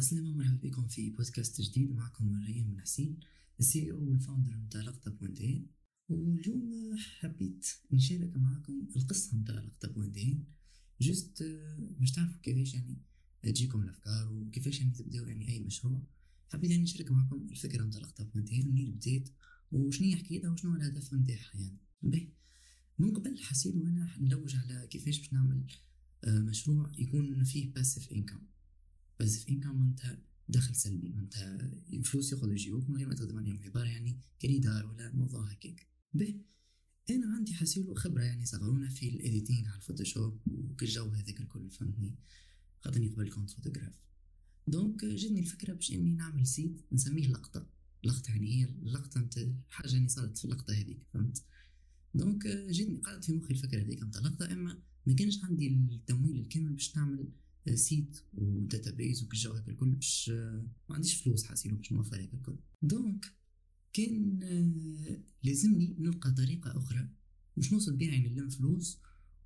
عسلامة، مرحبا بكم في بودكاست جديد. معكم مريم من حسين، السي او والفاوندر متاع لقطة بوندين. واليوم حبيت نشارك معكم القصة متاع لقطة بوندين، جست باش تعرفوا كيفاش يعني تجيكم الافكار وكيفاش يعني تبداو يعني اي مشروع. حبيت يعني نشارك معكم الفكرة متاع لقطة بوندين، منين بدات وشنو حكيتها وشنو الهدف نتاعها. يعني من قبل حسيت وانا نلوج على كيفاش باش نعمل مشروع يكون فيه باسيف انكم. باسيف انكم معناتها دخل سلبي، معناتها الفلوس ياخذوا يجيوك من غير ما تخدم عليهم، عباره يعني كريدار ولا موضوع هكاك. انا عندي حسيلو خبره يعني صغرونا في الايديتينغ على الفوتوشوب وكالجو هذاك الكل، فهمتني، خاطرني قبل كنت فوتوغراف. دونك جتني الفكره باش اني نعمل سيت نسميه لقطه، يعني هي اللقطه نتاع حاجه يعني صارت في اللقطه هذيك، فهمت. دونك جتني قعدت في مخي الفكره هذيك نتاع لقطه، اما ما كانش عندي التمويل الكامل باش نعمل سيت وداتابيز وكالجو هذاك الكل، باش ما عنديش فلوس حاسيلو باش نوفر هذاك الكل. دونك كان لازمني نلقى طريقه اخرى باش نوصل بها يعني نلم فلوس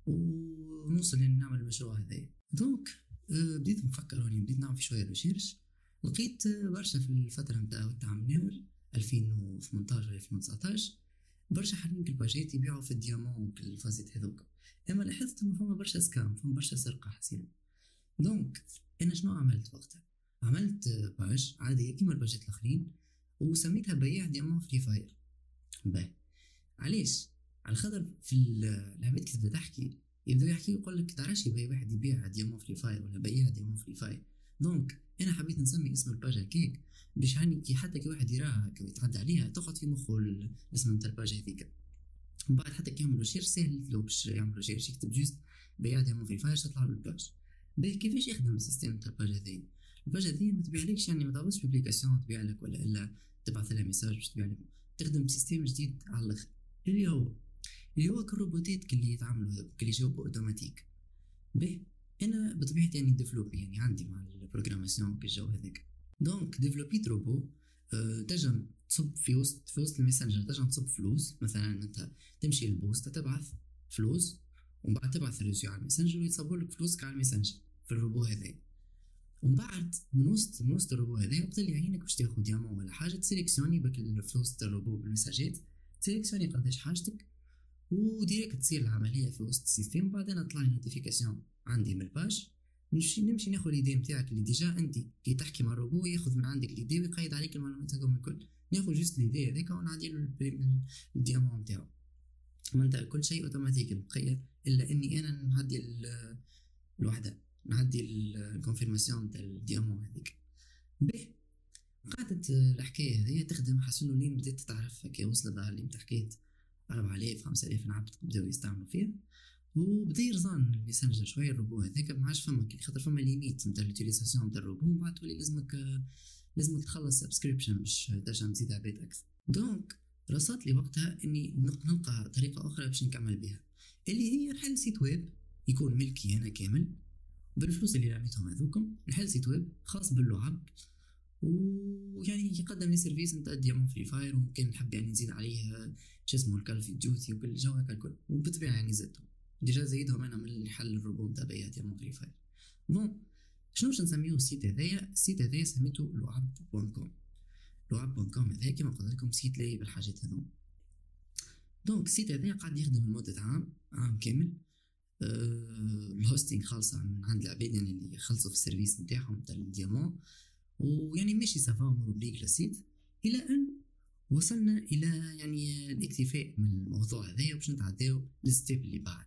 ونوصل يعني نعمل المشروع هذايا. دونك بديت نفكر، راني بديت نعمل في شويه ريسيرش، لقيت برشا في الفتره نتاع التعامل 2018 2019 برشا حالين كالباجات يبيعوا في الديامو وكالفازيت هذوك، اما لاحظت ان فما برشا سكام، فما برشا سرقه حاسيلو. دونك انا شنو عملت وقتها؟ عملت باج عاديه كيما الباجات الاخرين وسميتها بياع ديامون فري فاير. باهي، علاش؟ على خاطر في العباد كي تبدا تحكي يبداو يحكيو يقول لك تعرفش باي واحد يبيع ديامون فري فاير ولا بياع ديامون فري فاير. دونك انا حبيت نسمي اسم الباج هكاك باش يعني كي حتى كي واحد يراها كي يتعدى عليها تاخذ في مخه الاسم نتاع الباج هذيك. من بعد حتى كي يعملوا شيرش سهل لو باش يعملوا شيرش، يكتب جوست بياع ديامون فري فاير تطلع الباج. باهي، كيفاش يخدم السيستم تاع الباج هذيا؟ الباج هذيا ما تبيعلكش يعني ما تعوضش بوبليكاسيون تبيع لك ولا الا تبعث لها ميساج باش تبيع لك، تخدم سيستم جديد على الاخر اللي هو كروباتيت اللي يتعاملوا هذوك اللي يجاوبوا اوتوماتيك. باهي، انا بطبيعتي يعني ديفلوبي، يعني عندي مع البروغراماسيون كالجو هذاك. دونك ديفلوبيت روبو تنجم تصب في وسط الميسنجر، تنجم تصب فلوس. مثلا انت تمشي للبوست تبعث فلوس ومن بعد تبعث الريزيو على الميسنجر ويتصبوا لك فلوسك على الميسنجر في الروبو هذا. ومن بعد من وسط الروبو هذا وقت اللي عينك باش تاخذ ديامون ولا حاجه تسيليكسيوني بك الفلوس تاع الروبو بالمساجات، تسيليكسيوني قداش حاجتك وديريكت تصير العمليه في وسط السيستم. بعدين اطلع نوتيفيكاسيون عندي من الباج، نمشي ناخذ الايدي نتاعك اللي ديجا انت كي تحكي مع الروبو ياخذ من عندك الايدي ويقيد عليك المعلومات هذوما الكل. ناخذ جوست الايدي هذاك ونعديلو الديامون نتاعو، معناتها كل شيء اوتوماتيك بقيه الا اني انا نعدي الوحده، نعدي الكونفيرماسيون تاع الديامون هذيك. به قعدت الحكايه هذه تخدم حسنوا لين بدات تتعرف كي وصلت على اللي حكيت 4000 5000 عبد بداو يستعملوا فيها وبدا يرزان الميسنجر شويه الروبو هذاك. ما عادش فما خاطر فما ليميت نتاع لوتيليزاسيون تاع الروبو، ومن بعد تولي لازمك تخلص سبسكريبشن باش تنجم تزيد عباد اكثر. دونك رصت لي وقتها اني نلقى طريقه اخرى باش نكمل بها، اللي هي نحل سيت ويب يكون ملكي انا كامل بالفلوس اللي رميتهم هذوكم. نحل سيت ويب خاص باللعب ويعني يقدم لي سيرفيس نتاع ديامون فري فاير، وممكن نحب يعني نزيد عليه شو اسمه الكالف جوتي وكل جو هكا الكل. وبالطبيعه يعني زدتهم ديجا، زيدهم انا من اللي حل الربو نتاع ديامون فري فاير. بون شنو باش نسميو السيت هذايا؟ السيت هذايا سميتو لوعب.كوم. هذا كيما قلت لكم سيت لي بالحاجات هذو. دونك السيت هذا قاعد يخدم لمده عام كامل. الهوستينغ خالصه من عند العباد يعني اللي خلصوا في السيرفيس نتاعهم تاع الديامون، ويعني ماشي سافا مروبليك للسيت، الى ان وصلنا الى يعني الاكتفاء من الموضوع هذايا باش نتعداو للستيب اللي بعد.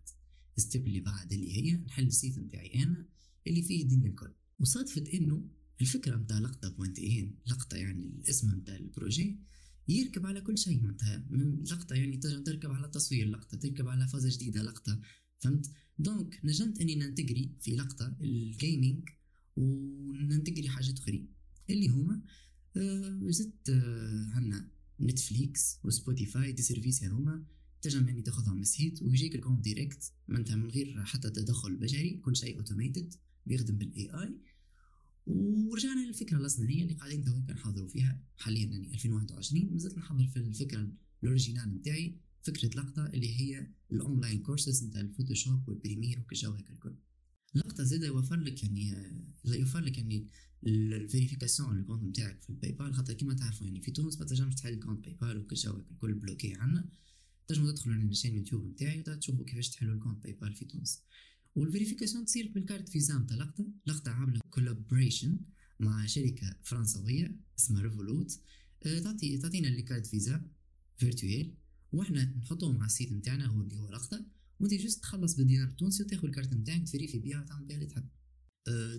الستيب اللي بعد اللي هي نحل السيت نتاعي انا اللي فيه الدنيا الكل. وصادفت انه الفكره نتاع لقطه بوينتين، لقطه يعني الاسم نتاع البروجي يركب على كل شيء. معناتها لقطه يعني تنجم تركب على تصوير، لقطه تركب على فازه جديده، لقطه، فهمت. دونك نجمت اني ننتجري في لقطه الجيمنج وننتجري حاجات اخرين اللي هما زدت عندنا نتفليكس وسبوتيفاي. دي سيرفيس هذوما تنجم يعني تاخذهم من السيت ويجيك الكونت ديريكت، معناتها من غير حتى تدخل بشري، كل شيء اوتوميتد بيخدم بالاي اي. ورجعنا للفكره الاصليه اللي قاعدين تو نحضروا فيها حاليا يعني 2021، مازلت نحضر في الفكره الاوريجينال نتاعي، فكره لقطه اللي هي الاونلاين كورسز نتاع الفوتوشوب والبريمير وكل جو هكا الكل. لقطة زيادة يوفر لك الفيريفيكاسيون الكونت نتاعك في الباي بال، خاطر كيما تعرفوا يعني في تونس ما تنجمش تحل الكونت باي بال وكل شيء الكل بلوكي عنا. تنجموا تدخلوا للشين يوتيوب نتاعي وتشوفوا كيفاش تحلوا الكونت باي بال في تونس. والفيريفيكاسيون تصير بالكارت فيزا نتاع لقطة. لقطة عاملة كولابريشن مع شركة فرنسوية اسمها ريفولوت، تعطينا اللي كارت فيزا فيرتييل واحنا نحطوه مع السيت نتاعنا هو اللي هو لقطة، وانت جست تخلص بالدينار التونسي وتاخذ الكارت نتاعك تفريفي بيها وتعمل بها اللي تحب.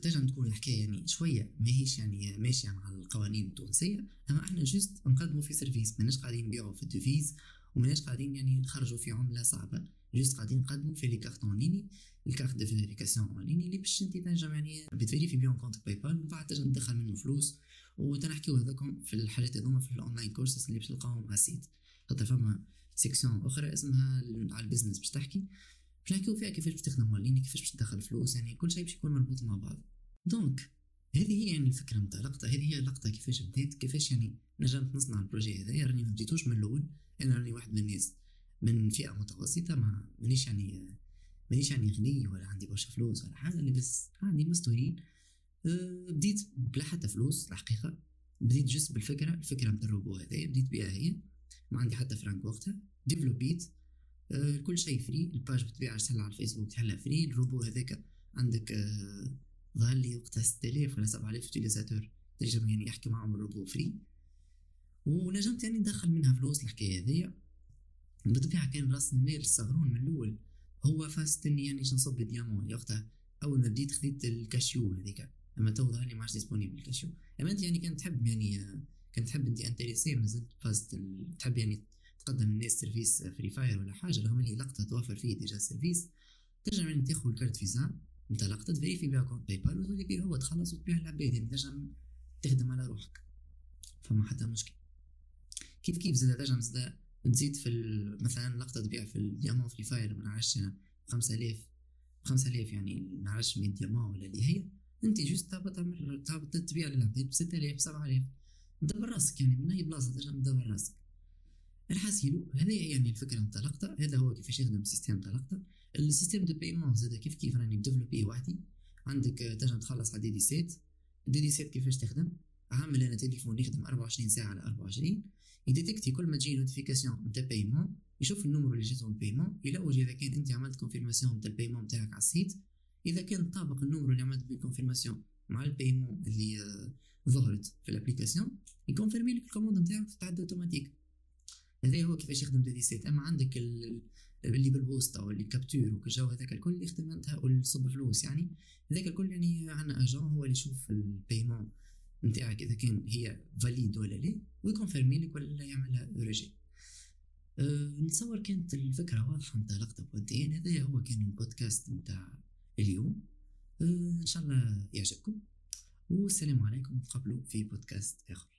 تنجم تكون الحكايه يعني شويه ماهيش يعني ماشيه مع القوانين التونسيه، اما احنا جست نقدموا في سيرفيس، ماناش قاعدين نبيعوا في الديفيز وماناش قاعدين يعني نخرجوا في عمله صعبه، جست قاعدين نقدموا في لي كارت اونليني، الكارت دو فيريفيكاسيون اونليني اللي باش انت تنجم يعني بتفريفي بيهم كونت باي بال ومن بعد تنجم تدخل منه فلوس. وتنحكيو هذاكم في الحاجات هذوما في الاونلاين كورسز اللي باش تلقاهم على السيت، خاطر فما سيكسيون اخرى اسمها على البيزنس باش تحكي، باش نحكيو فيها كيفاش باش تخدم اونلاين، كيفاش باش تدخل فلوس، يعني كل شيء باش يكون مربوط مع بعض. دونك هذه هي يعني الفكره نتاع لقطه، هذه هي لقطه كيفاش بدات، كيفاش يعني نجمت نصنع البروجي هذا. راني ما بديتوش من الاول، انا راني واحد من الناس من فئه متوسطه، ما مانيش يعني غني ولا عندي برشا فلوس ولا حاجه، اللي بس عندي مستورين. بديت بلا حتى فلوس الحقيقه، بديت جست بالفكره، الفكره نتاع الروبو هذايا بديت بها هي، ما عندي حتى فرنك وقتها، ديفلوبيت كل شيء فري، الباج بتبيع تحلها على الفيسبوك تحلها فري، الروبو هذاك عندك ظهر لي وقتها 6000 ولا 7000 يوتيليزاتور تنجم يعني يحكي معهم الروبو فري، ونجمت يعني ندخل منها فلوس الحكايه هذيا. بالطبيعه كان راس المال صغرون من الاول، هو فاستني يعني باش نصب ديامو وقتها. اول ما بديت خديت الكاشيو هذيك، اما تو ظهر لي ما عادش ديسبونيبل الكاشيو، اما انت يعني كنت تحب يعني انت انتريسي مازال فاز تحب يعني تقدم الناس سيرفيس فري فاير ولا حاجه، رغم اللي لقطه توفر فيه ديجا سيرفيس، ترجع يعني تاخذ الكارت فيزا نتاع لقطه تفيريفي بها كونت باي بال وتولي بيه هو تخلص وتبيع العباد، يعني تنجم تخدم على روحك فما حتى مشكل. كيف زاد تنجم تزيد في مثلا لقطه تبيع في الديامون فري فاير ما نعرفش انا 5000 يعني ما نعرفش 100 ديامون ولا اللي هي، انت جوست تهبط تبيع للعباد ب 6000 7000 دبر راسك، يعني من اي بلاصه تنجم تدبر راسك. الحاسيلو هذايا يعني الفكره نتاع لقطه، هذا هو كيفاش يخدم السيستم تاع لقطه. السيستم دو بايمون زاد كيف راني بديفلوبيه وحدي، عندك تنجم تخلص على ديدي سيد. ديدي سيد كيفاش تخدم؟ عامل انا تليفون يخدم 24 ساعه على 24، يديتكتي كل ما تجي نوتيفيكاسيون تاع بايمون، يشوف النمر اللي جاتهم بايمون، يلوج اذا كان انت عملت كونفيرماسيون تاع البايمون تاعك على السيت، اذا كان طابق النمر اللي عملت بالكونفيرماسيون مع البايمون اللي ظهرت في الابليكاسيون، يكونفيرمي لك الكوموند نتاعك تتعدى اوتوماتيك. هذا هو كيفاش يخدم ديدي سيد. اما عندك اللي بالبوسطه واللي كابتور وكجو هذاك الكل يخدمها والصب فلوس، يعني هذاك الكل يعني عندنا اجون هو اللي يشوف البايمون نتاعك اذا كان هي فاليد ولا لا، ويكونفيرمي لك ولا يعملها ريجي. نتصور كانت الفكره واضحه نتاع لقطه بوانتين. هذا هو كان البودكاست نتاع اليوم، ان شاء الله يعجبكم والسلام عليكم، نتقابلوا في بودكاست اخر.